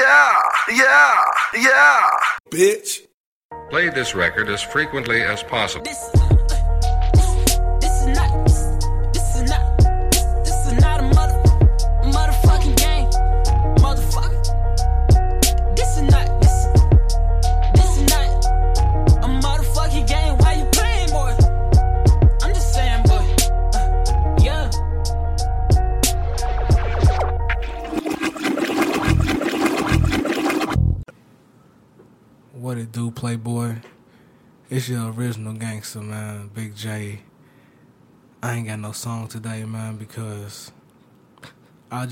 Yeah. Bitch. Play this record as frequently as possible. This is not a motherfucking game, motherfucker. This is not a motherfucking game. Why you playing, boy? I'm just saying, boy. Yeah. What it do, Playboy? It's your original gangster, man, Big J. I ain't got no song today, man, because I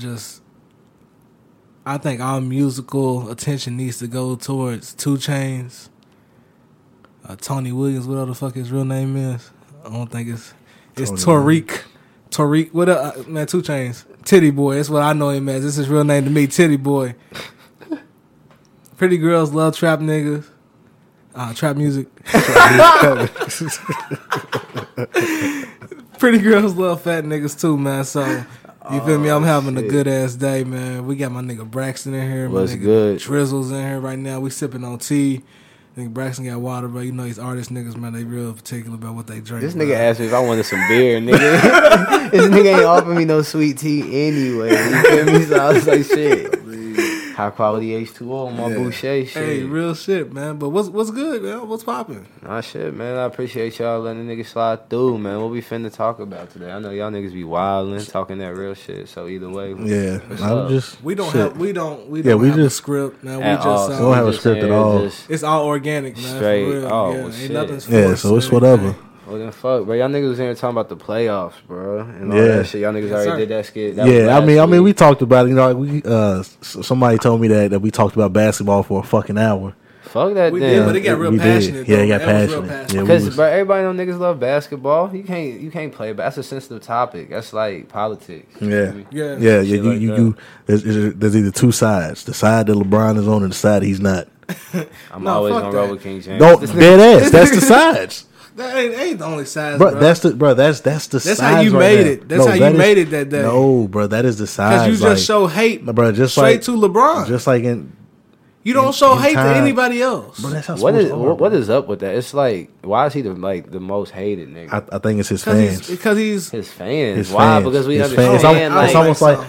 think all musical attention needs to go towards 2 Chainz, Tony Williams, whatever the fuck his real name is. I don't think it's Tariq. Tariq, what up, man? 2 Chainz, Titty Boy. That's what I know him as. This is his real name to me, Titty Boy. Pretty girls love trap niggas. Trap music. Pretty girls love fat niggas too, man. So, you feel me? I'm having a good-ass day, man. We got my nigga Brxtn in here. What's good? Drizzle's in here right now. We sipping on tea. I think Brxtn got water, bro. You know these artist niggas, man. They real particular about what they drink. This nigga asked me if I wanted some beer, nigga. This nigga ain't offering me no sweet tea anyway. You feel me? So, I was like, shit. High quality H2O, my Boucher shit. Hey, real shit, man. But what's good, man? What's poppin'? Nah, shit, man. I appreciate y'all letting the niggas slide through, man. What we finna talk about today? I know y'all niggas be wildin', talking that real shit. So either way, we don't have a script, man. We don't have a script at all. It's all organic, man. Straight, for real. Ain't nothing forced. Yeah, so it's whatever. Man. Well, then fuck, bro. Y'all niggas was in here talking about the playoffs, bro, and all that shit. Y'all niggas already did that skit. I mean, we talked about it. You know, we somebody told me that we talked about basketball for a fucking hour. Fuck that, we did, but it got real passionate. Yeah, it got passionate. Yeah, because everybody know niggas love basketball. You can't play, but that's a sensitive topic. That's like politics. Yeah. You. There's either two sides: the side that LeBron is on, and the side he's not. I'm always on roll with King James. Don't dead ass. That's the sides. That ain't the only size, bro. That's the size. That's how you made it. That's how you made it that day. No, bro, that is the size. Because you just show hate, bro. Just straight like, to LeBron. Just like in, you don't show hate to anybody else. Bro, that's how what is up with that? It's like, why is he the most hated nigga? I think it's his fans. Because he's his fans. Why? Because we understand.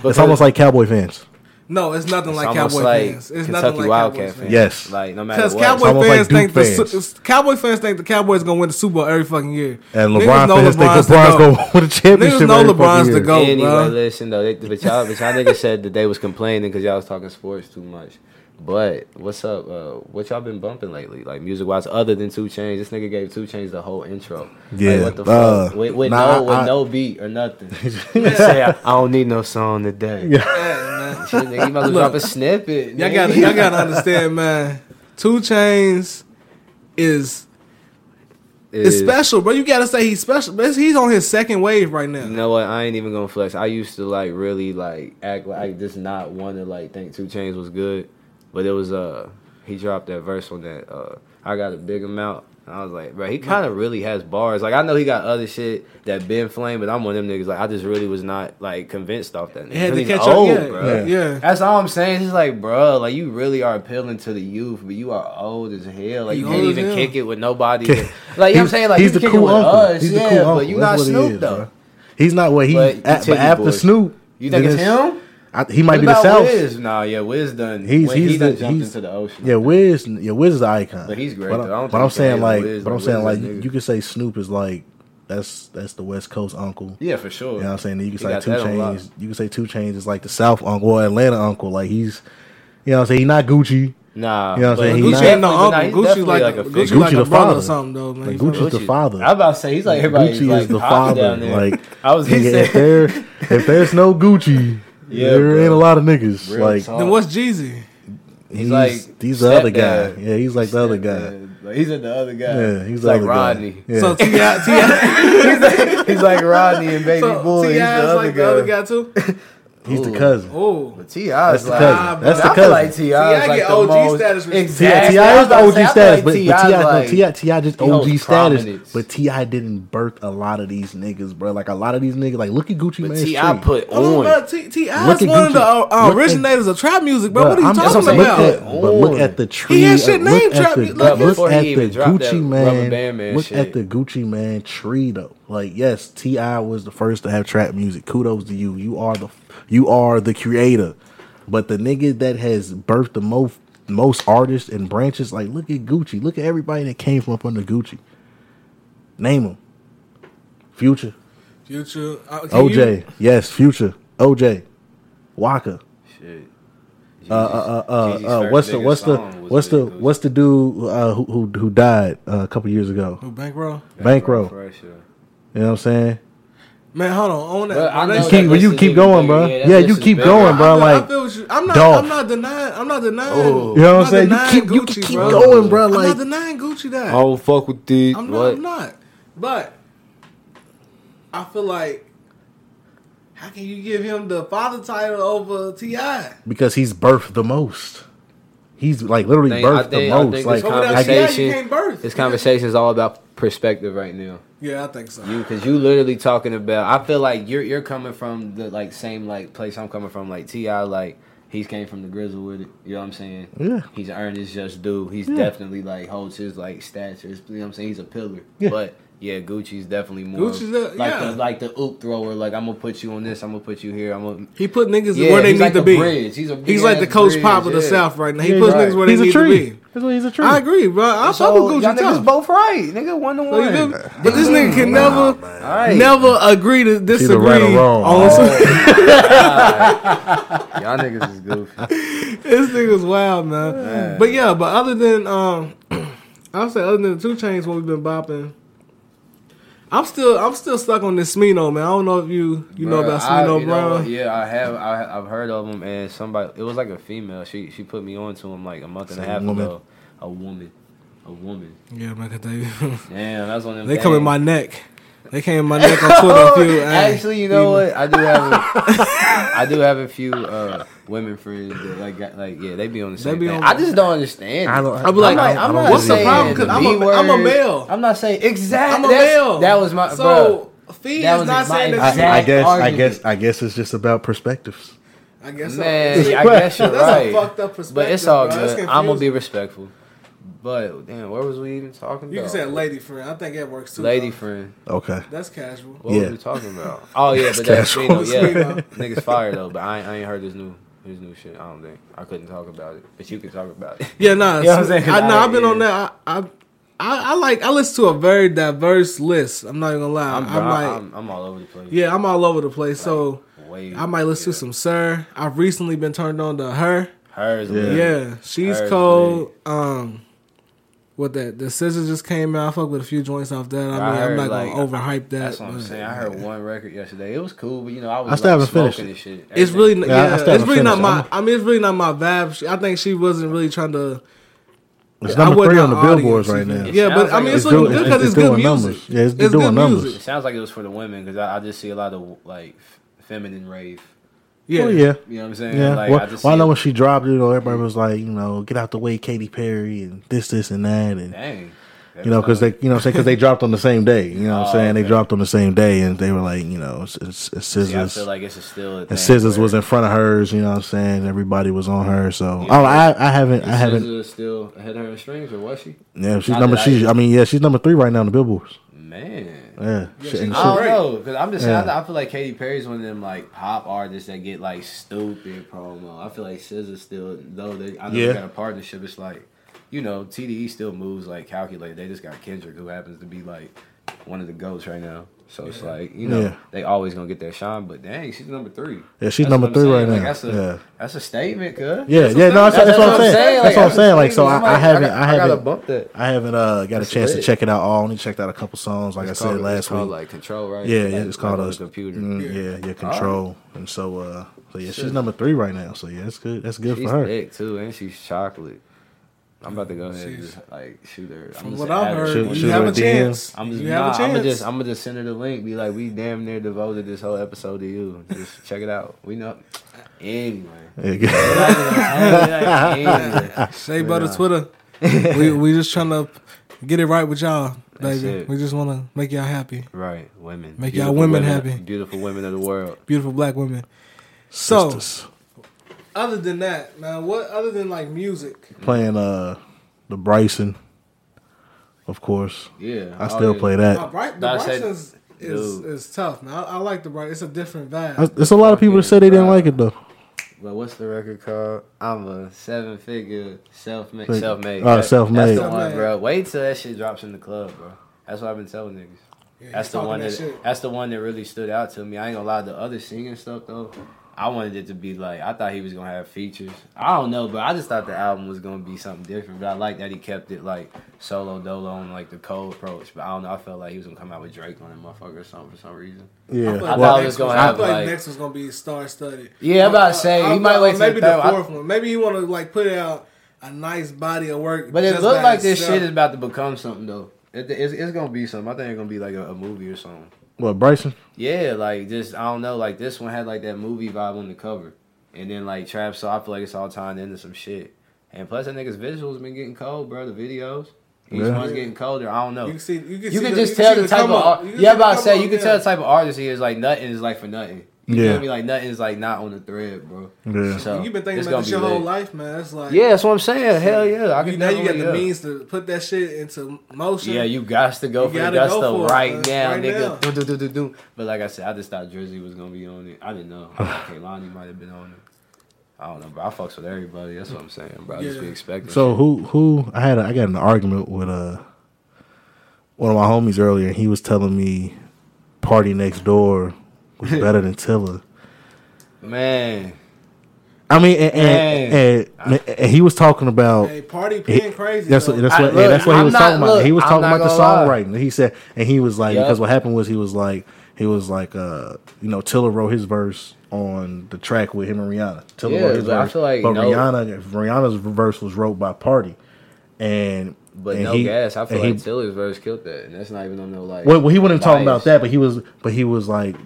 It's almost like Cowboy fans. No, it's nothing like Cowboy fans. It's nothing like Cowboy fans. Yes, like no matter what. Because Cowboy fans think the Cowboys gonna win the Super Bowl every fucking year, and LeBron fans think LeBron's gonna win the championship. Niggas know LeBron's the GOAT. Anyway, listen though, but y'all niggas said that they was complaining because y'all was talking sports too much. But what's up? What y'all been bumping lately? Like music wise, other than 2 Chainz, this nigga gave 2 Chainz the whole intro. Yeah, like, what the fuck? With no beat or nothing. Say, I don't need no song today. Yeah, man. Shit, nigga, you might as well drop a snippet. Y'all gotta understand, man. 2 Chainz is special, bro. You gotta say he's special. He's on his second wave right now. You know what? I ain't even gonna flex. I used to really act like I just not want to think 2 Chainz was good. But it was he dropped that verse on that I got a big amount. And I was like, bro, he kind of really has bars. Like I know he got other shit that been flame, but I'm one of them niggas. Like I just really was not convinced off that nigga. Had to catch old, up, bro. Yeah, that's all I'm saying. It's like, bro, like you really are appealing to the youth, but you are old as hell. Like you can't even kick it with nobody. Like you know what I'm saying, like he's the cool uncle. Us, he's the cool uncle. But you not Snoop though. Bro. He's not what he. But after Snoop, you think it's him? He might be the South. Wiz? Nah, yeah, Wiz done. He jumped into the ocean. Yeah, Wiz is the icon. But he's great. But I'm saying, you could say Snoop is that's the West Coast uncle. Yeah, for sure. You know what I'm saying? You could say 2 Chainz. You could say 2 Chainz is like the South uncle or Atlanta uncle. Like he's, you know what I'm saying? He's not Gucci. Nah, you know what I'm saying? Gucci ain't no uncle. Gucci like a Gucci like the father or something though. Man, Gucci's the father. I'm about to say he's like everybody. Gucci is the father. Like I was saying, if there's no Gucci. Yeah, there ain't a lot of niggas. Real like talk. Then what's Jeezy? He's the other guy. Yeah, he's like the other guy. Yeah, he's like Rodney. Yeah. So T.I. he's like Rodney and Baby Boy. T.I. is the other guy too. He's the cousin. Ooh. But T.I. is like, that's the cousin. I feel like T.I. is like the OG status. Exactly. T.I. is the OG status, but T.I. just OG status. But T.I. didn't birth a lot of these niggas, bro. Like a lot of these niggas, like look at Gucci Mane. T.I. put on. T.I. is one of the originators of trap music, bro. What are you talking about? But look at the tree. He had shit named trap music. Look at the Gucci Mane. Look at the Gucci Mane tree though. Like yes, T.I. was the first to have trap music. Kudos to you. You are the creator. But the nigga that has birthed the most artists and branches, like look at Gucci. Look at everybody that came from up under Gucci. Name them. Future. OJ. Yes, Future. OJ. Waka. Shit. What's the dude who died a couple years ago? Who, Bankroll. Right, sure. You know what I'm saying? Man, hold on you keep going, bro. Yeah, you keep going, bro. Like, I'm not denying. Oh. You know what I'm saying? You keep going, bro. Like, I'm not denying Gucci that. I don't fuck with these. I'm not. But I feel like, how can you give him the father title over T.I.? Because he's birthed the most. He's like literally birthed the most. This conversation is all about perspective right now. Yeah, I think so. Because you literally talking about, I feel like you're coming from the like same like place I'm coming from. Like T.I., like he's came from the grizzle with it. You know what I'm saying? Yeah. He's earned his just due. He's definitely like holds his like stature. You know what I'm saying? He's a pillar. Yeah. But yeah, Gucci's definitely more the oop thrower. Like I'm gonna put you on this. I'm gonna put you here. He put niggas where they need to be. He's like the Coach Pop of the South right now. He puts niggas where they need to be. He's a tree. I agree, bro. I fuck with Gucci. Y'all niggas both right, nigga. 1-1. So but this nigga can never agree to disagree. Right or wrong. Y'all niggas is goofy. This nigga's wild, man. But yeah, but other than other than the 2 Chainz, what we've been bopping. I'm still stuck on this Smino, man. I don't know if you know about Smino Brown. Yeah, I have. I've heard of him, and somebody. It was like a female. She put me on to him like a month and a half ago. A woman. Yeah, man. Damn, that's on them. They come in my neck. They came in my neck on Twitter. Actually, you know what? I do have a few women friends that like yeah, they be on the same thing. I just don't understand. I'm not what's the problem? Because I'm a male. I'm not saying exactly. I'm a male. That was my so Fee is not saying that. I guess it's just about perspectives. I guess. Man, I guess you're right. That's a fucked up perspective. But it's all good. I'm gonna be respectful. But damn, where was we even talking about? You can say lady friend. I think that works too. Lady friend. Okay. That's casual. What were we talking about? Oh yeah, but that's Smino. Yeah. Niggas fire though, but I ain't heard his new shit. I don't think I couldn't talk about it, but you can talk about it. Yeah, nah. You know what I'm saying? I've been on that. I listen to a very diverse list. I'm not even gonna lie. I'm all over the place. Yeah, I'm all over the place. Like, so I might listen to some Sir. I've recently been turned on to Her. Her's lit. Yeah, she's cold. With that, the SZA just came out. I fuck with a few joints off that. I'm not gonna overhype that. That's what I'm saying. I heard one record yesterday. It was cool, but you know, I still haven't finished this shit. It's really not my vibe. I think she wasn't really trying to. It's number 3 on the Billboards right now. Yeah, but I mean, it's looking good because it's good music. Yeah, it's doing numbers. It sounds like it was for the women because I just see a lot of like feminine rave. Yeah. Oh, yeah, you know what I'm saying. Yeah. Like, I know when she dropped it, everybody was like, you know, get out the way, Katy Perry, and this, and that, and dang, that you know, because they, you know, what I'm saying, because they dropped on the same day. You know, what I'm saying, okay. They dropped on the same day, and they were like, you know, it's SZA's. Yeah, I feel like it's still. A thing, and SZA's was in front of hers. You know, what I'm saying, everybody was on her. So, yeah, I haven't. SZA still ahead of her in strings, or was she? Yeah, she's she's number 3 right now on the Billboards. Man, yeah, I don't know because I'm just saying I feel like Katy Perry's one of them like pop artists that get like stupid promo. I feel like SZA still though they got a partnership. It's like you know TDE still moves like calculated. They just got Kendrick who happens to be like one of the GOATs right now. So it's like you know they always gonna get their shine. But dang, she's number 3. Yeah, she's number 3 right now. Like, that's a statement, cuz. No, that's what I'm saying. That's what I'm saying. Like so, I haven't got a chance to check it out. I only checked out a couple songs. Like I said last week, like Control, right? Yeah, it's called a computer. Yeah, Control. And so yeah, she's number 3 right now. So yeah, that's good. That's good for her. She's big too, and she's chocolate. I'm about to go ahead and just like shoot her. From what I've heard, you have a chance. I'm gonna just send her the link. Be like, we damn near devoted this whole episode to you. Just check it out. We know. Anyway, Shea Butter Twitter. We just trying to get it right with y'all, baby. We just want to make y'all happy. Right, women. Make y'all women happy. Beautiful women of the world. Beautiful black women. So. Other than that, man, what other than like music? Playing the Bryson, of course. Yeah, I still play that. No, the Bryson is tough, man. I like the Bryson. It's a different vibe. There's a lot of people that say they didn't like it though. But what's the record called? I'm a 7-figure self-made. Self-made. That's the one, bro. Wait till that shit drops in the club, bro. That's what I've been telling niggas. Yeah, that's the one that really stood out to me. I ain't gonna lie, the other singing stuff though. I wanted it to be like, I thought he was going to have features. I don't know, but I just thought the album was going to be something different. But I like that he kept it like solo dolo on like the cold approach. But I don't know, I felt like he was going to come out with Drake on that motherfucker or something for some reason. Yeah. I thought next was going to be star-studded. Yeah, I'm about to say, he might wait till the fourth one. Maybe he want to like put out a nice body of work. But it looked like this shit is about to become something though. It's going to be something. I think it's going to be like a movie or something. What, Bryson? Yeah, like just I don't know, like this one had like that movie vibe on the cover, and then like trap. So I feel like it's all tying into some shit. And plus that nigga's visuals been getting cold, bro. The videos, each one's getting colder. I don't know. You can tell the type of artist he is. Like nothing is like for nothing. You know what I mean? Like nothing is like not on the thread, bro. Yeah. So you've been thinking about this your whole life, man. That's like that's what I'm saying. Hell yeah, now you got the means to put that shit into motion. Yeah, you got to go for it. That's the right now, nigga. Now. But like I said, I just thought Drizzy was gonna be on it. I didn't know. Kehlani might have been on it. I don't know, bro. I fucks with everybody. That's what I'm saying, bro. I just be expecting. So I got an argument with one of my homies earlier, and he was telling me Party Next Door was better than Tiller. Man. I mean, and he was talking about... Hey, Party being crazy. That's what he was talking about. He was talking about the songwriting. He said, and he was like, because what happened was he was like, you know, Tiller wrote his verse on the track with him and Rihanna. Rihanna's verse was wrote by Party. I feel like Tiller's verse killed that, and that's not even on no like. Well, he wasn't talking about that, but he was like,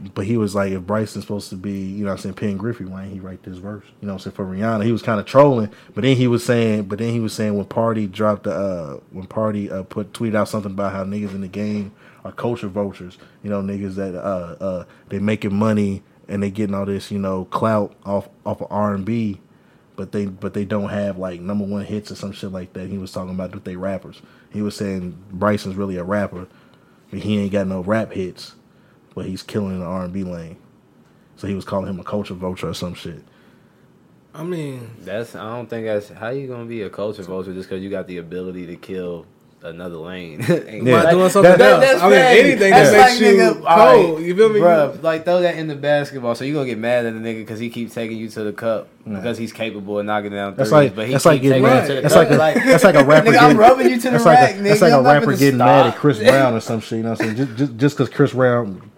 if Bryson's supposed to be, you know, what I'm saying, Pen Griffey, why didn't he write this verse? You know, what I'm saying, for Rihanna, he was kind of trolling, but then he was saying when Party tweeted out something about how niggas in the game are culture vultures, you know, niggas that they making money and they getting all this, you know, clout off of R&B. But they don't have like number one hits or some shit like that. He was talking about with they rappers. He was saying Bryson's really a rapper, but he ain't got no rap hits, but he's killing the R&B lane. So he was calling him a culture vulture or some shit. I mean, I don't think that's how you gonna be a culture vulture just because you got the ability to kill another lane. Anything that makes you cold. You feel me? Bruh, like throw that in the basketball. So you're going to get mad at the nigga because he keeps taking you to the cup because he's capable of knocking down threes. That's like a rapper. Nigga, I'm rubbing you to the rack, nigga. That's like a rapper getting mad at Chris Brown or some shit. You know what I'm saying? Just because Chris Brown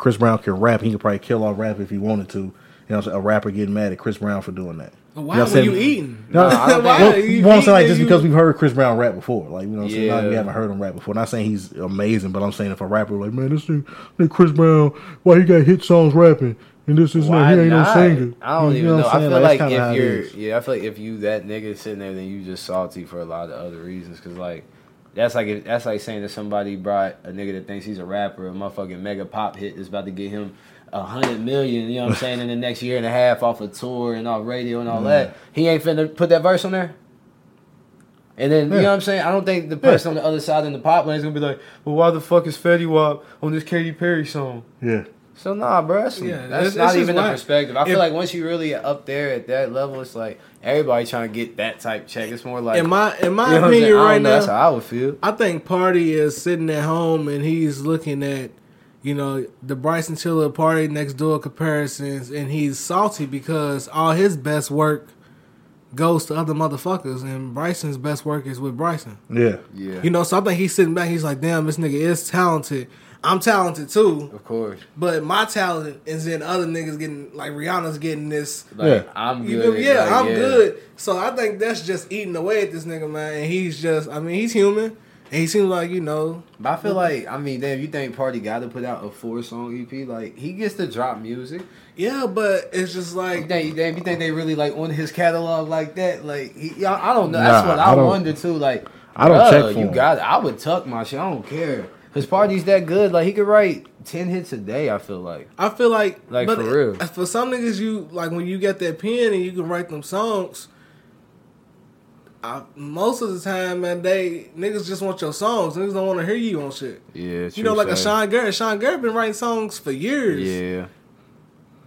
can rap, he could probably kill all rap if he wanted to. You know what I'm saying? A rapper getting mad at Chris Brown for doing that. Why were you eating? No, I'm saying like just because we've heard Chris Brown rap before, like you know, what I'm saying like, we haven't heard him rap before. Not saying he's amazing, but I'm saying if a rapper like man, this nigga Chris Brown, why he got hit songs rapping and this is man, he ain't no singer. I don't even know. I feel like if you that nigga sitting there, then you just salty for a lot of other reasons. Because like that's like saying that somebody brought a nigga that thinks he's a rapper, a motherfucking mega pop hit is about to get him 100 million, you know what I'm saying, in the next year and a half off a tour and off radio and all that. He ain't finna put that verse on there. And then, you know what I'm saying, I don't think the person on the other side in the pop lane is gonna be like, well, why the fuck is Fetty Wap on this Katy Perry song? Yeah. So, nah, bro, that's not even the perspective. I feel like once you really up there at that level, it's like everybody trying to get that type check. It's more like... In my opinion right now, that's how I would feel. I think Party is sitting at home and he's looking at, you know, the Bryson Tiller Party Next Door comparisons, and he's salty because all his best work goes to other motherfuckers, and Bryson's best work is with Bryson. Yeah. Yeah. You know, so I think he's sitting back, he's like, damn, this nigga is talented. I'm talented too. Of course. But my talent is in other niggas getting, like Rihanna's getting this. Like, yeah. I'm good. Yeah, like, I'm good. So I think that's just eating away at this nigga, man. And he's just, I mean, he's human. And he seems like, you know. But I feel like, I mean, damn, you think Party got to put out a 4-song EP? Like, he gets to drop music. Yeah, but it's just like... Damn, you think they really, like, on his catalog like that? Like, he, I don't know. Nah, that's what I wonder, too. Like, I don't check for you him. Got it. I would tuck my shit. I don't care. His Party's that good. Like, he could write 10 hits a day, I feel like. I feel like... Like, for real. For some niggas, you... Like, when you get that pen and you can write them songs... most of the time, man, niggas just want your songs. Niggas don't want to hear you on shit. Yeah, true. You know, like a Sean Garrett. Sean Garrett been writing songs for years. Yeah.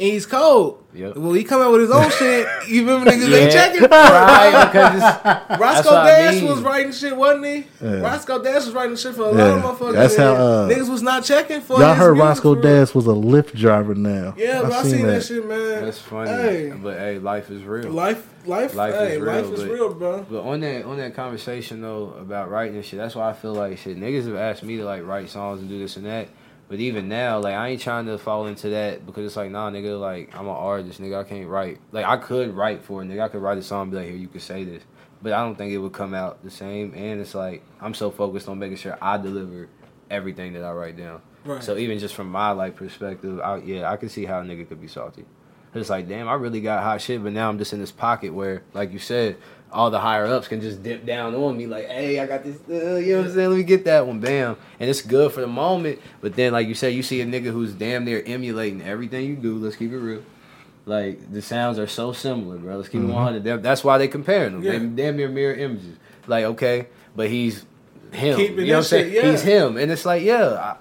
And he's cold. Yep. Well, he come out with his own shit. You remember niggas ain't checking? Right, because Roscoe Dash was writing shit, wasn't he? Yeah. Roscoe Dash was writing shit for a lot of motherfuckers. That's how, niggas was not checking for y'all his heard Roscoe Dash was a Lyft driver now. Yeah, but I seen that shit, man. That's funny. Hey. But, hey, life is real. Life is real, bro. But on that conversation, though, about writing and shit, that's why I feel like shit. Niggas have asked me to, like, write songs and do this and that. But even now, like, I ain't trying to fall into that because it's like, nah, nigga, like, I'm an artist, nigga. I can't write. Like, I could write for a nigga. I could write a song and be like, here, you could say this. But I don't think it would come out the same. And it's like, I'm so focused on making sure I deliver everything that I write down. Right. So even just from my, like, perspective, I can see how a nigga could be salty. It's like, damn, I really got hot shit, but now I'm just in this pocket where, like you said, all the higher-ups can just dip down on me like, hey, I got this, you know what I'm saying? Let me get that one, bam. And it's good for the moment, but then, like you said, you see a nigga who's damn near emulating everything you do. Let's keep it real. Like, the sounds are so similar, bro. Let's keep it 100. That's why they comparing them. Yeah. They damn near mirror images. Like, okay, but he's him. Keeping, you know what I'm saying? Yeah. He's him. And it's like, yeah,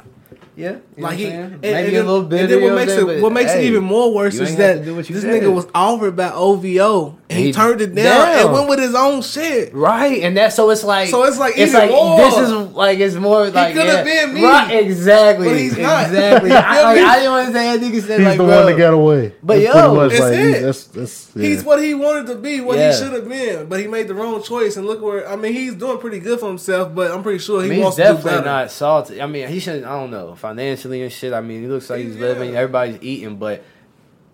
like he, and, maybe a little bit. And then what makes it even more worse is that this nigga was offered by OVO and he turned it down and went with his own shit. Right, and that's so it's like even more. This is like it's more like he could have been me, right? Exactly, but he's not. Exactly. I didn't want to say that nigga said he's like the one that got away. But he's what he wanted to be, what he should have been, but he made the wrong choice. And look where he's doing pretty good for himself, but I'm pretty sure he wants to do better. He's definitely not salty. I mean, he shouldn't. I don't know. Financially and shit, I mean, he looks like he's living. Everybody's eating, but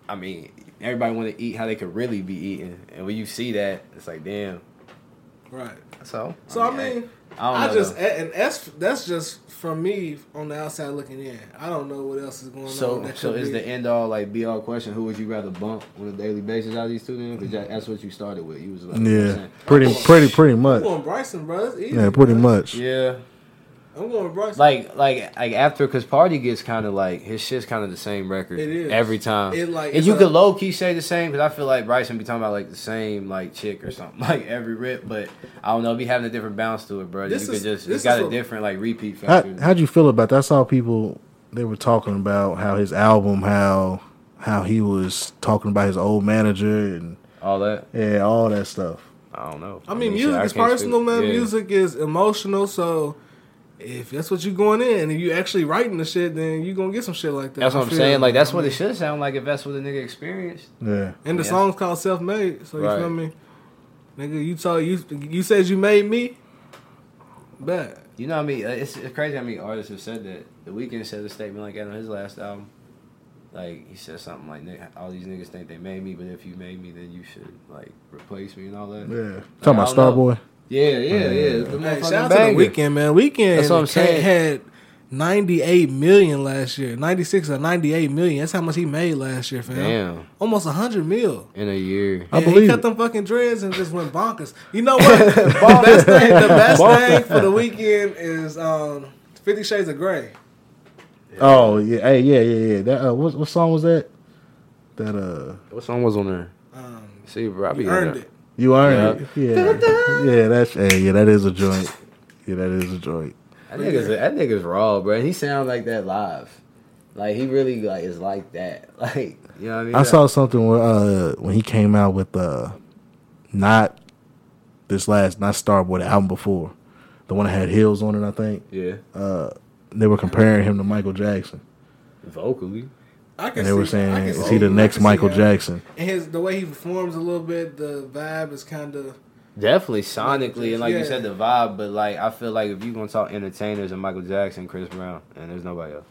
I mean, everybody want to eat how they could really be eating, and when you see that, it's like, damn, right? So I mean, that's just from me on the outside looking in. I don't know what else is going on. So is the end all like be all question? Who would you rather bump on a daily basis out of these two then? Because that's what you started with. You was like, yeah, pretty much. You on Bryson, bro? It's easy, pretty much. Yeah. I'm going with Bryson. Like after, because Party gets kind of like, his shit's kind of the same record. It is. Every time. And you could low-key say the same, because I feel like Bryson be talking about like the same like chick or something, like every rip, but I don't know, be having a different bounce to it, bro. It's got a different like repeat factor. How'd you feel about that? I saw people, they were talking about how his album, how he was talking about his old manager and all that. Yeah, all that stuff. I don't know. I mean music is personal, man. Yeah. Music is emotional, so... If that's what you're going in and you actually writing the shit, then you gonna get some shit like that. That's what I'm saying. Like, that's what it should sound like if that's what a nigga experienced. Yeah. And the song's called Self-Made, so you feel me? Nigga, you said you made me? Bad. You know what I mean? It's crazy how many artists have said that. The Weeknd said a statement like that on his last album. Like, he said something like, all these niggas think they made me, but if you made me, then you should, like, replace me and all that. Yeah. Talking about Starboy. Yeah. Hey, shout out to The Weeknd, man. Weeknd, that's what I'm saying. Had 98 million last year. 96 or 98 million. That's how much he made last year, fam. Damn. Almost 100 mil. In a year. Yeah, I believe he cut them fucking dreads and just went bonkers. You know what? The best thing for The Weeknd is 50 Shades of Grey. Yeah. Oh, yeah. Hey, yeah. That what song was that? What song was on there? See, bro, I earned it. You earned it. Yeah. That is a joint. Yeah, that is a joint. That nigga's raw, bro. He sounds like that live. Like, he really like is like that. Like, you know what I mean? I saw something where when he came out with not Starboy, the album before. The one that had Hills on it, I think. Yeah. They were comparing him to Michael Jackson. Vocally. And they were saying, is he the next Michael Jackson? And the way he performs a little bit, the vibe is kind of... Definitely sonically, and like you said, the vibe, but like I feel like if you're going to talk entertainers and Michael Jackson, Chris Brown, and there's nobody else.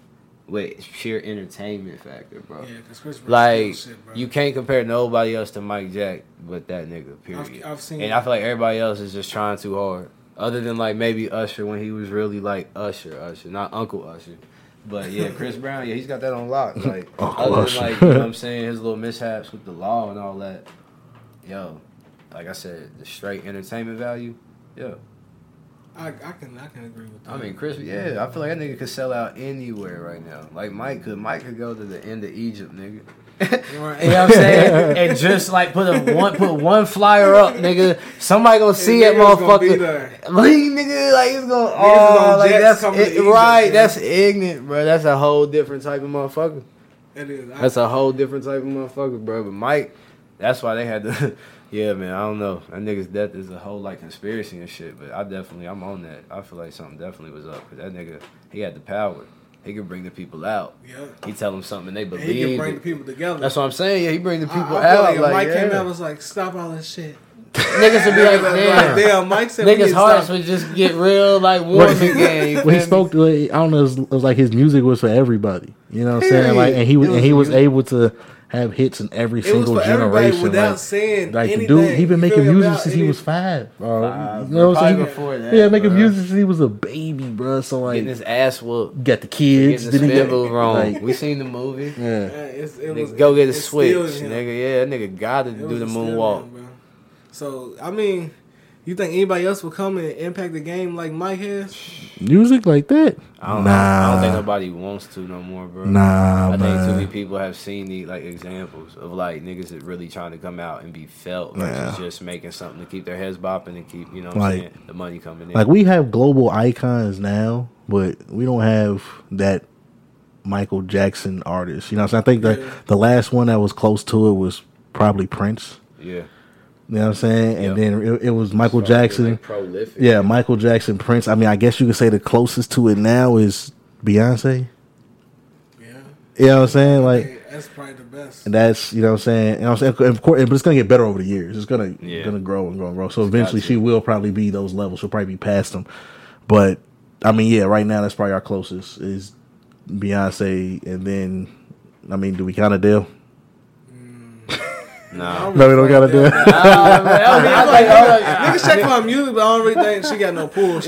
With sheer entertainment factor, bro. Yeah, because Chris Brown is bullshit, bro. You can't compare nobody else to Mike Jack but that nigga, period. I've seen and that. I feel like everybody else is just trying too hard. Other than like maybe Usher when he was really like Usher, not Uncle Usher. But yeah, Chris Brown, yeah, he's got that on lock. Like, other than like, you know what I'm saying, his little mishaps with the law and all that. Yo, like I said, the straight entertainment value, yeah. I can agree with that. I mean, Chris, yeah, I feel like that nigga could sell out anywhere right now. Like, Mike could go to the end of Egypt, nigga. You know what I'm saying? And just, like, put one flyer up, nigga. Somebody gonna see that motherfucker. Like, nigga, like, it's gonna, like, that's, right, that's ignorant, bro. That's a whole different type of motherfucker. It is. That's a whole different type of motherfucker, bro. But Mike, that's why they had to... Yeah, man, I don't know. That nigga's death is a whole, like, conspiracy and shit, but I'm on that. I feel like something definitely was up, because that nigga, he had the power. He could bring the people out. Yeah. He tell them something, and they believe it. He can bring the people together. That's what I'm saying. Yeah, he bring the people out. Like, Mike came out and was like, stop all this shit. Niggas would be like, damn. Mike said niggas' hearts would just get real, like, warm again. When he spoke to it, I don't know, it was like his music was for everybody. You know what I'm saying? Like, and he was able to... have hits in every single generation. Without saying anything. The dude, he been making music since he was 5, bro. You know what I'm saying? Before that, making music since he was a baby, bro. So like, getting his ass whooped. Got the kids. Getting the spindle wrong. Like, we seen the movie. Yeah. Go get a switch, nigga. Yeah, that nigga got to do the moonwalk. Him, so I mean, you think anybody else will come and impact the game like Mike has? Music like that? I don't think nobody wants to no more, bro. Nah, I think too many people have seen the like examples of like niggas that really trying to come out and be felt versus just making something to keep their heads bopping and keep, you know what I'm saying, the money coming in. Like we have global icons now, but we don't have that Michael Jackson artist. You know what I'm saying? I think the last one that was close to it was probably Prince. Yeah. You know what I'm saying? And then it was Michael Jackson. Like prolific. Yeah, Michael Jackson, Prince. I mean, I guess you could say the closest to it now is Beyonce. Yeah. You know what I'm saying? Like that's probably the best. That's, you know what I'm saying? You know what I'm saying? Of course, but it's going to get better over the years. It's going to grow and grow and grow. So eventually she will probably be those levels. She'll probably be past them. But I mean, yeah, right now that's probably our closest is Beyonce, and then I mean, do we count Adele? No, we don't gotta do it. Niggas check my music, but I don't really think she got no pull.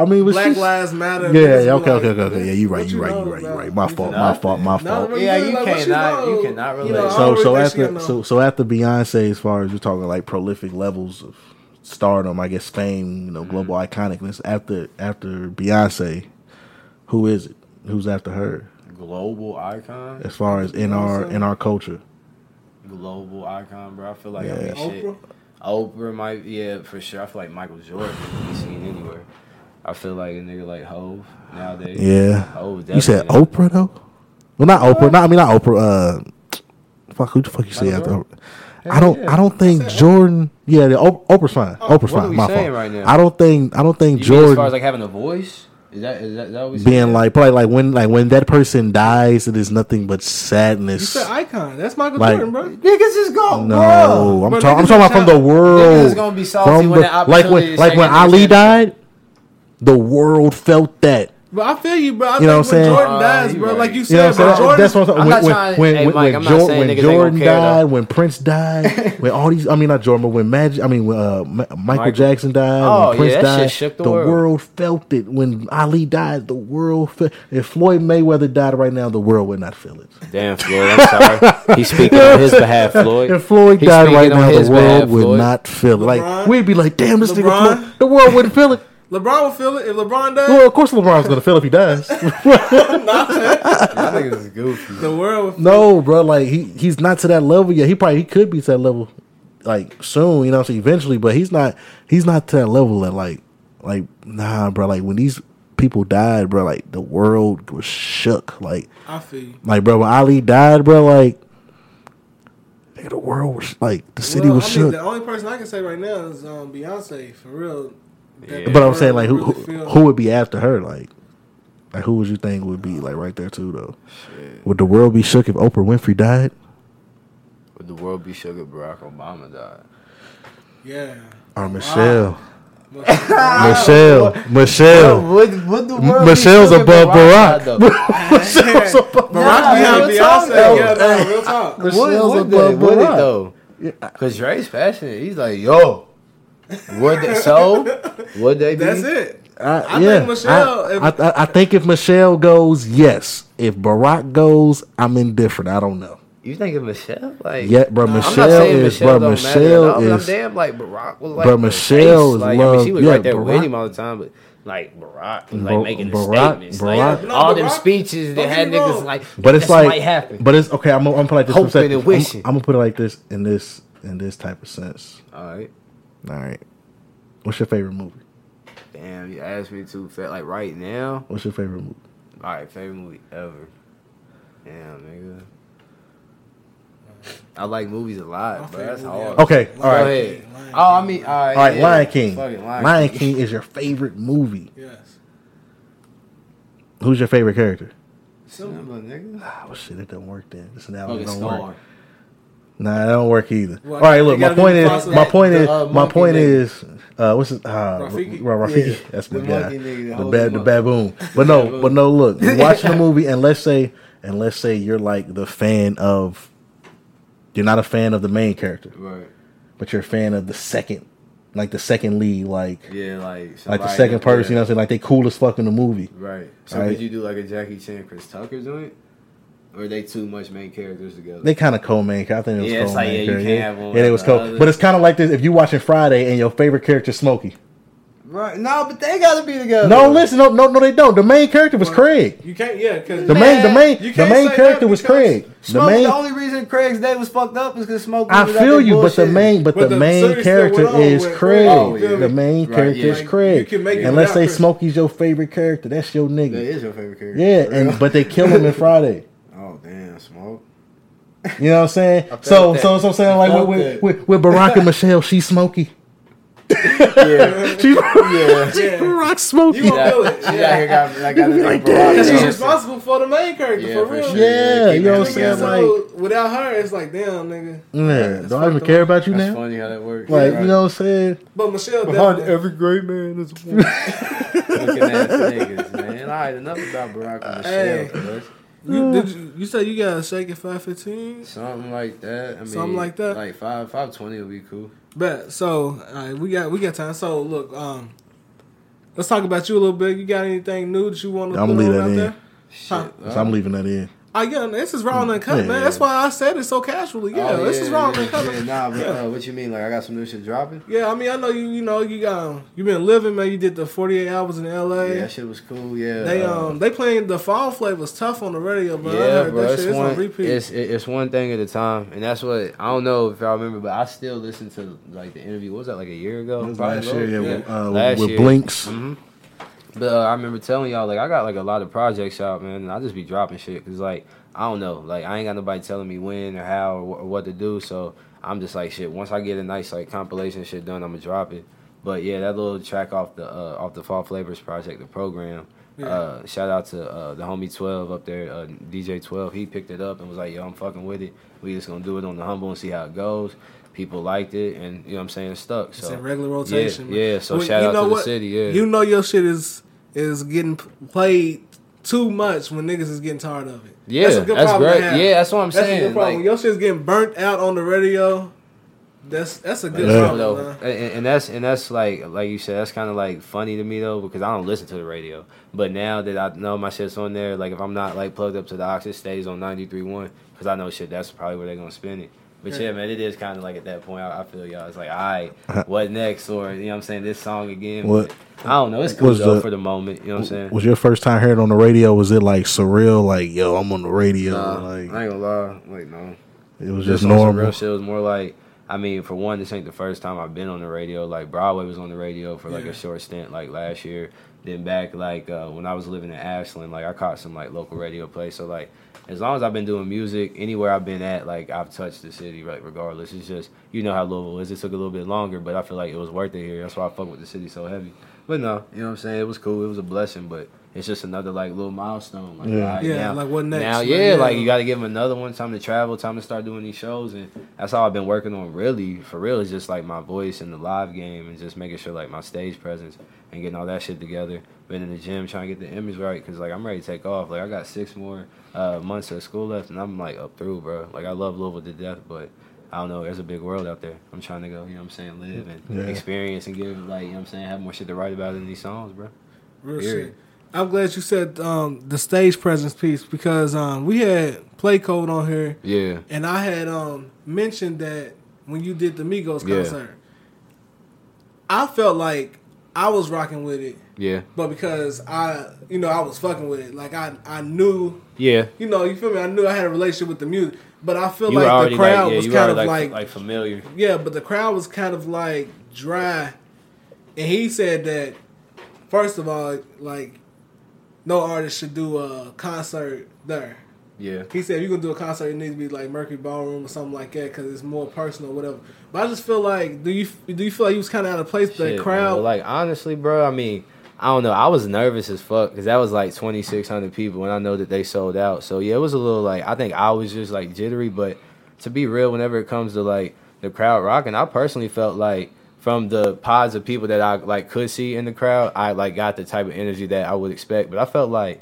I mean, Black Lives Matter. Yeah, okay. Yeah, you right. My fault. Yeah, you cannot relate. So after Beyonce, as far as you're talking like prolific levels of stardom, I guess fame, you know, global iconicness. After Beyonce, who is it? Who's after her? Global icon? As far as in our culture. Global icon, bro. I feel like Oprah might, yeah, for sure. I feel like Michael Jordan can be seen anywhere. I feel like a nigga like Hove nowadays. Yeah. Hove, you said Oprah, though? Well, not Oprah. Not Oprah. Fuck, who the fuck you say after Oprah? I don't think Jordan. Yeah, Oprah's fine. Oprah's fine. My fault. Right now? I don't think you Jordan. As far as like having a voice? Is that what being like probably like when that person dies, it is nothing but sadness. You said icon. That's Michael Jordan, bro. Niggas is gone. No, I'm talking about from the world. Niggas gonna be salty when the like when Ali died, the world felt that. But I feel you, bro. I you know what I'm saying? When Jordan dies, bro. Right. Like you said, bro. Jordan. That's what I'm saying. When Jordan died, though. When Prince died, when all these—I mean, not Jordan, but when Michael Jackson died, when Prince died, shook the world felt it. When Ali died, the world felt. If Floyd Mayweather died right now, the world would not feel it. Damn, Floyd. I'm sorry. He's speaking on his behalf, Floyd. If Floyd died right now, the world would not feel it. Like we'd be like, damn, this nigga Floyd. The world wouldn't feel it. LeBron will feel it if LeBron dies. Well, of course LeBron's gonna feel it if he dies. I think it's goofy. The world will feel no, bro. Like he's not to that level yet. He could be to that level, like soon. You know, so eventually, but he's not to that level. That like nah, bro. Like when these people died, bro. Like the world was shook. Like I feel you. Like bro, when Ali died, bro. Like nigga, the world was like the city was shook. The only person I can say right now is Beyonce for real. Yeah. But I'm saying, like, who would be after her? Like, Like, who would you think would be like right there too though? Shit. Would the world be shook if Oprah Winfrey died? Would the world be shook if Barack Obama died? Yeah. Or Michelle. Wow. Michelle. Bro, would the world Michelle's above Barack. Michelle's above Barack. Beyonce. Real talk. Michelle's above Barack though. Because Dre's passionate. He's like, yo. Would they be? That's it. I think if Michelle goes, yes. If Barack goes, I'm indifferent. I don't know. You think of Michelle? Like, yeah, bro. Michelle is. I'm damn like Barack was like. But Michelle is like, loved, I mean, she was right there Barack, with him all the time, but. Like Barack was like making the statements, Barack, like, all Barack, them speeches that had niggas like. But it's like, might happen. But it's okay. I'm put it like this. Hoping and wishing. I'm gonna put it like this in this type of sense. All right. What's your favorite movie? Damn, you asked me to. Like right now. What's your favorite movie? All right, favorite movie ever. Damn, nigga. I like movies a lot, but that's hard. Okay, all right. All right, Lion King. Lion King is your favorite movie. Yes. Who's your favorite character? Simba, nigga. Oh shit, it don't work then. It's an album. It don't work. Nah, it don't work either. Well, all right, look. My point is, what's his? Rafiki. Yeah. That's my guy. The baboon. But no. Look, you're watching a movie, and let's say you're like the fan of. You're not a fan of the main character, right? But you're a fan of the second lead, like the second person. You know what I'm saying? Like they cool as fuck in the movie, right? So right? Did you do like a Jackie Chan, Chris Tucker joint, or are they too much main characters together? They kind of co-main. I think it was co-main. Yeah, it was co. But it's kind of like this: if you watching Friday and your favorite character Smokey. Right. No, but they gotta be together. No, listen, no, they don't. The main character was Craig. You can't, yeah, because the main character was Craig. The only reason Craig's day was fucked up is because Smokey. I feel you, bullshit. but the main character is Craig. Oh, yeah. The main character is Craig. And let's say Smokey's your favorite character. That's your nigga. That is your favorite character. Yeah, but they kill him in Friday. Oh damn, Smoke. You know what I'm saying? So I'm saying like with Barack and Michelle, she's Smokey. Yeah, she Barack Smokey. You gonna do it? Because she's responsible for the main character for real. Sure. Yeah, you know what I'm saying. So like, without her, it's like damn, nigga. Yeah, don't I even care about you now? That's funny how that works. Like right. You know what I'm saying. But Michelle, behind every great man is a woman. Looking at niggas, man. All right, enough about Barack and Michelle. Hey. You said you got a shake at 5:15? Something like that. I mean, something like that. Like 5:20 would be cool. But so right, we got time. So look, let's talk about you a little bit. You got anything new that you want to put on out there? Shit, huh? I'm leaving that in. Yeah, this is raw and uncut, man. That's why I said it so casually. Yeah, this is raw and uncut. Yeah, nah, but what you mean? Like I got some new shit dropping? Yeah, I mean I know you been living, man. You did the 48 hours in LA. Yeah, that shit was cool. Yeah, they playing the fall flavors tough on the radio, bro. Yeah, I heard bro, that shit. It's on repeat. It's one thing at a time, and that's what I don't know if y'all remember, but I still listen to like the interview. What was that like a year ago? It was last year, with Blinks. Mm-hmm. But I remember telling y'all, like, I got, like, a lot of projects out, man, and I just be dropping shit. Because, like, I don't know. Like, I ain't got nobody telling me when or how or what to do. So I'm just like, shit, once I get a nice, like, compilation shit done, I'm going to drop it. But, yeah, that little track off the Fall Flavors project, the program, shout out to the homie 12 up there, DJ 12. He picked it up and was like, yo, I'm fucking with it. We just going to do it on the humble and see how it goes. People liked it, and, you know what I'm saying, it stuck. So. It's in regular rotation. Yeah, so well, shout out to the city, yeah. You know your shit is getting played too much when niggas is getting tired of it. Yeah, that's great. Yeah, that's what I'm saying. That's a good problem. Like, your shit's getting burnt out on the radio. That's a good problem. Though. And that's like you said, that's kind of like funny to me though because I don't listen to the radio. But now that I know my shit's on there, like if I'm not like plugged up to the aux, it stays on 93.1 because I know shit. That's probably where they're gonna spin it. But yeah, man, it is kind of like at that point, I feel y'all. It's like, all right, what next? Or, you know what I'm saying, this song again. What, I don't know. It's cool, though, for the moment. You know what I'm saying? Was your first time hearing it on the radio, was it, like, surreal? Like, yo, I'm on the radio. Like, I ain't gonna lie. Like, no. It was just normal. Real shit. It was more like, I mean, for one, this ain't the first time I've been on the radio. Like, Broadway was on the radio for, like, a short stint, like, last year. Then back, like, when I was living in Ashland, like, I caught some, like, local radio play. So, like, as long as I've been doing music, anywhere I've been at, like, I've touched the city, like, regardless. It's just, you know how Louisville is. It took a little bit longer, but I feel like it was worth it here. That's why I fuck with the city so heavy. But, no, you know what I'm saying? It was cool. It was a blessing, but it's just another, like, little milestone. Like, yeah, right, yeah, now, like, what next? Now, yeah, yeah, like, you got to give them another one, time to travel, time to start doing these shows. And that's all I've been working on, really, for real. It's just, like, my voice and the live game and just making sure, like, my stage presence and getting all that shit together. Been in the gym trying to get the image right because, like, I'm ready to take off. Like, I got 6 more months of school left, and I'm, like, up through, bro. Like, I love Louisville to death, but I don't know. There's a big world out there. I'm trying to go, you know what I'm saying, live and experience and give, like, you know what I'm saying, have more shit to write about in these songs, bro. Real shit. I'm glad you said the stage presence piece because we had Play Code on here. Yeah. And I had mentioned that when you did the Migos concert. I felt like I was rocking with it. Yeah. But because I was fucking with it. Like, I knew. Yeah. You know, you feel me? I knew I had a relationship with the music. But I feel like the crowd was kind of like familiar. Yeah, but the crowd was kind of like dry. And he said that, first of all, like, no artist should do a concert there. Yeah. He said, if you're going to do a concert, it needs to be like Mercury Ballroom or something like that because it's more personal or whatever. But I just feel like, do you feel like you was kind of out of place with that crowd? Man, like, honestly, bro, I mean, I don't know. I was nervous as fuck because that was like 2,600 people and I know that they sold out. So, yeah, it was a little like, I think I was just like jittery. But to be real, whenever it comes to like the crowd rocking, I personally felt like, from the pods of people that I like could see in the crowd, I like got the type of energy that I would expect. But I felt like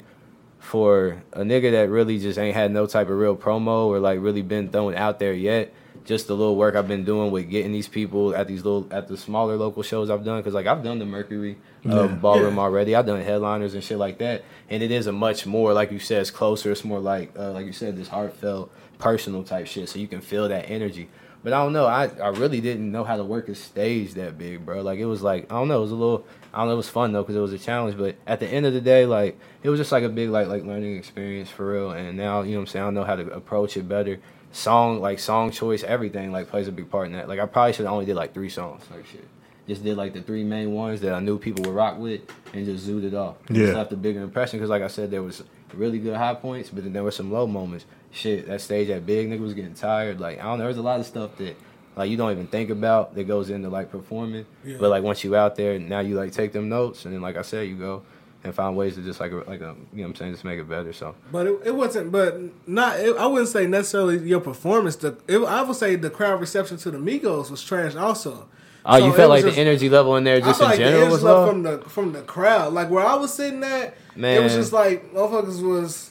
for a nigga that really just ain't had no type of real promo or like really been thrown out there yet, just the little work I've been doing with getting these people at the smaller local shows I've done, because like I've done the Mercury Ballroom already. I've done headliners and shit like that, and it is a much more, like you said, it's closer. It's more like you said, this heartfelt, personal type shit, so you can feel that energy. But I don't know. I really didn't know how to work a stage that big, bro. Like, it was like, I don't know. It was a little, I don't know. It was fun, though, because it was a challenge. But at the end of the day, like, it was just like a big, like learning experience for real. And now, you know what I'm saying, I know how to approach it better. Song choice, everything, like, plays a big part in that. Like, I probably should have only did, like, 3 songs, like, shit. Just did, like, the 3 main ones that I knew people would rock with and just zooted it off. Yeah. Just left a bigger impression because, like I said, there was really good high points, but then there were some low moments. Shit, that stage, that big nigga was getting tired. Like, I don't know, there's a lot of stuff that, like, you don't even think about that goes into, like, performing. Yeah. But, like, once you out there, now you, like, take them notes, and then, like I said, you go and find ways to just, like a, you know what I'm saying, just make it better, so. But it wasn't, but not, I wouldn't say necessarily your performance. I would say the crowd reception to the Migos was trash also. Oh, so you felt like the energy level in there just in general was low? I felt like the energy level from the crowd. Like, where I was sitting at, man, it was just like, motherfuckers was,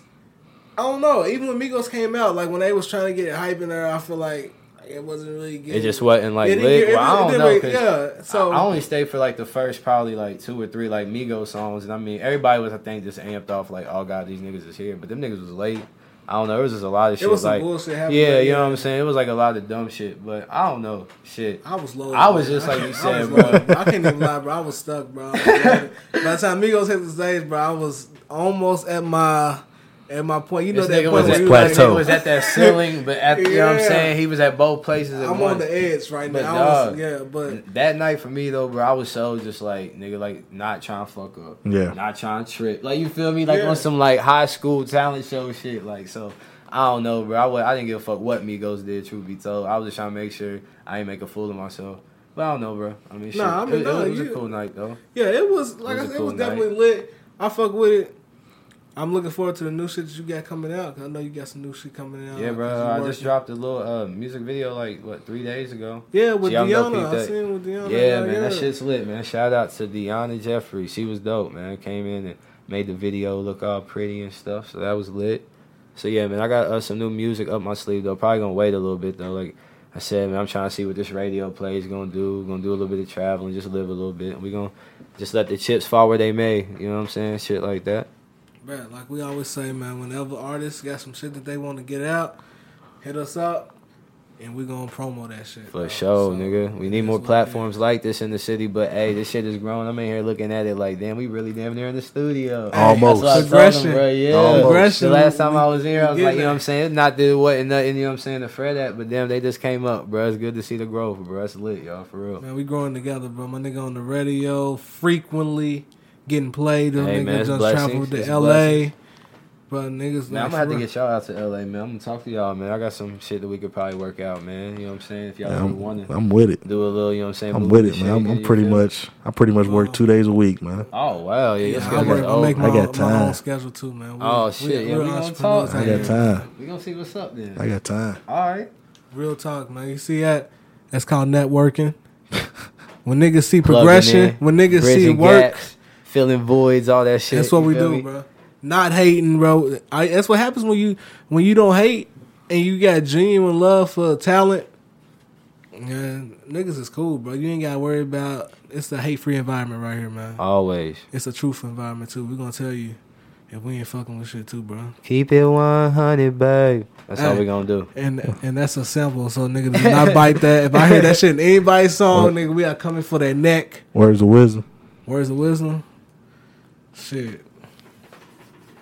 I don't know. Even when Migos came out, like, when they was trying to get hype in there, I feel like it wasn't really good. It just wasn't, like, lit? Well, I don't know, because I only stayed for, like, the first probably, like, 2 or 3, like, Migos songs. And, I mean, everybody was, I think, just amped off, like, oh, God, these niggas is here. But them niggas was late. I don't know. It was just a lot of shit. It was some bullshit happening. Yeah, you know what I'm saying? It was like a lot of dumb shit, but I don't know. Shit. I was low. I was just like you said, bro. I can't even lie, bro. I was stuck, bro. By the time Migos hit the stage, bro, I was almost at my point. You know that point where he was at that ceiling, but at, you know what I'm saying? He was at both places at once. I'm on the edge right now. But that night for me, though, bro, I was so just like, nigga, like, not trying to fuck up. Yeah. Not trying to trip. Like, you feel me? Like, on some, like, high school talent show shit. Like, so, I don't know, bro. I didn't give a fuck what Migos did, truth be told. I was just trying to make sure I ain't make a fool of myself. But I don't know, bro. I mean, shit. Nah, I mean, it was a cool night, though. Yeah, it was, like I said, it was definitely lit. I fuck with it. I'm looking forward to the new shit that you got coming out. Cause I know you got some new shit coming out. Yeah, bro. I just dropped a little music video like, what, 3 days ago? Yeah, with Deanna. I seen with Deanna. Yeah, man. That shit's lit, man. Shout out to Deanna Jeffrey. She was dope, man. Came in and made the video look all pretty and stuff. So that was lit. So, yeah, man. I got some new music up my sleeve, though. Probably going to wait a little bit, though. Like I said, man, I'm trying to see what this radio play is going to do. We're going to do a little bit of traveling, just live a little bit. And we're going to just let the chips fall where they may. You know what I'm saying? Shit like that. Bro, like we always say, man, whenever artists got some shit that they want to get out, hit us up, and we going to promo that shit. For sure, so, nigga. We need more platforms like this in the city, but, hey, this shit is growing. I'm in here looking at it like, damn, we really damn near in the studio. Almost. That's what I told them, bro. Yeah. Almost. The last time I was here, I was like, you know what I'm saying? Not that it wasn't nothing, you know what I'm saying, to fret at, but, damn, they just came up, bro. It's good to see the growth, bro. It's lit, y'all, for real. Man, we growing together, bro. My nigga on the radio frequently. getting played. Them niggas just traveled to L.A. But niggas, man, I'm gonna have to get y'all out to L.A., man. I'm gonna talk to y'all, man. I got some shit that we could probably work out, man. You know what I'm saying? If y'all really want to, I'm with it. Do a little, you know what I'm saying? I'm with it, man. I pretty much work 2 days a week, man. Oh wow, yeah. I got my own schedule too, man. We gonna talk. I got time. We gonna see what's up then. I got time. All right. Real talk, man. You see that? That's called networking. When niggas see progression, when niggas see work, gaps, filling voids, all that shit. That's what we do, bro. Not hating, bro. That's what happens when you don't hate and you got genuine love for talent. Man, niggas is cool, bro. You ain't got to worry about. It's a hate-free environment right here, man. Always. It's a truth environment too. We're gonna tell you if we ain't fucking with shit too, bro. Keep it 100, babe. That's all we gonna do. And that's a sample, so nigga do not bite that. If I hear that shit in anybody's song, nigga, we are coming for that neck. Where's the wisdom? Shit.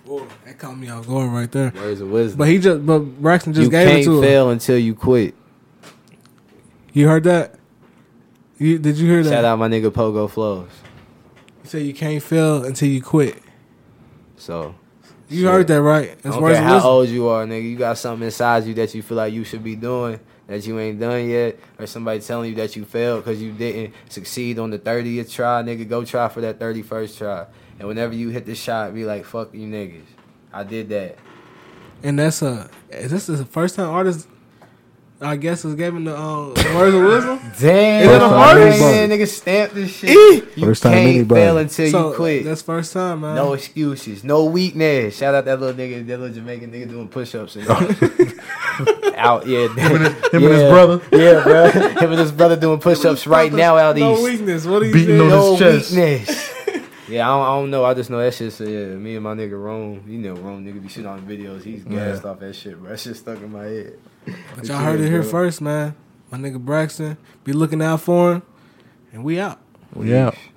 Boy, that caught me out going right there. Words of wisdom. But Brxtn just gave it to him. You can't fail until you quit. You heard that? Did you hear that? Shout out my nigga Pogo Flows. You said you can't fail until you quit. So. You heard that, right? That's words of wisdom. How old you are, nigga. You got something inside you that you feel like you should be doing that you ain't done yet, or somebody telling you that you failed because you didn't succeed on the 30th try, nigga. Go try for that 31st try. And whenever you hit the shot, be like, fuck you niggas. I did that. And this is the first time artists, I guess, is giving the words of wisdom. Damn. Is it the hardest? Nigga stamped this shit. You can't fail until you quit. That's first time, man. No excuses. No weakness. Shout out that little nigga, that little Jamaican nigga doing push-ups and out, yeah. Him and his brother. Yeah, bro. Him and his brother doing push-ups right now out east. No weakness. What are you doing? No chest. Weakness. Yeah, I don't know. I just know that shit's me and my nigga Rome. You know Rome nigga be shit on videos. He's gassed off that shit, bro. That shit stuck in my head. But y'all heard it here first, man. My nigga Brxtn. Be looking out for him. And we out.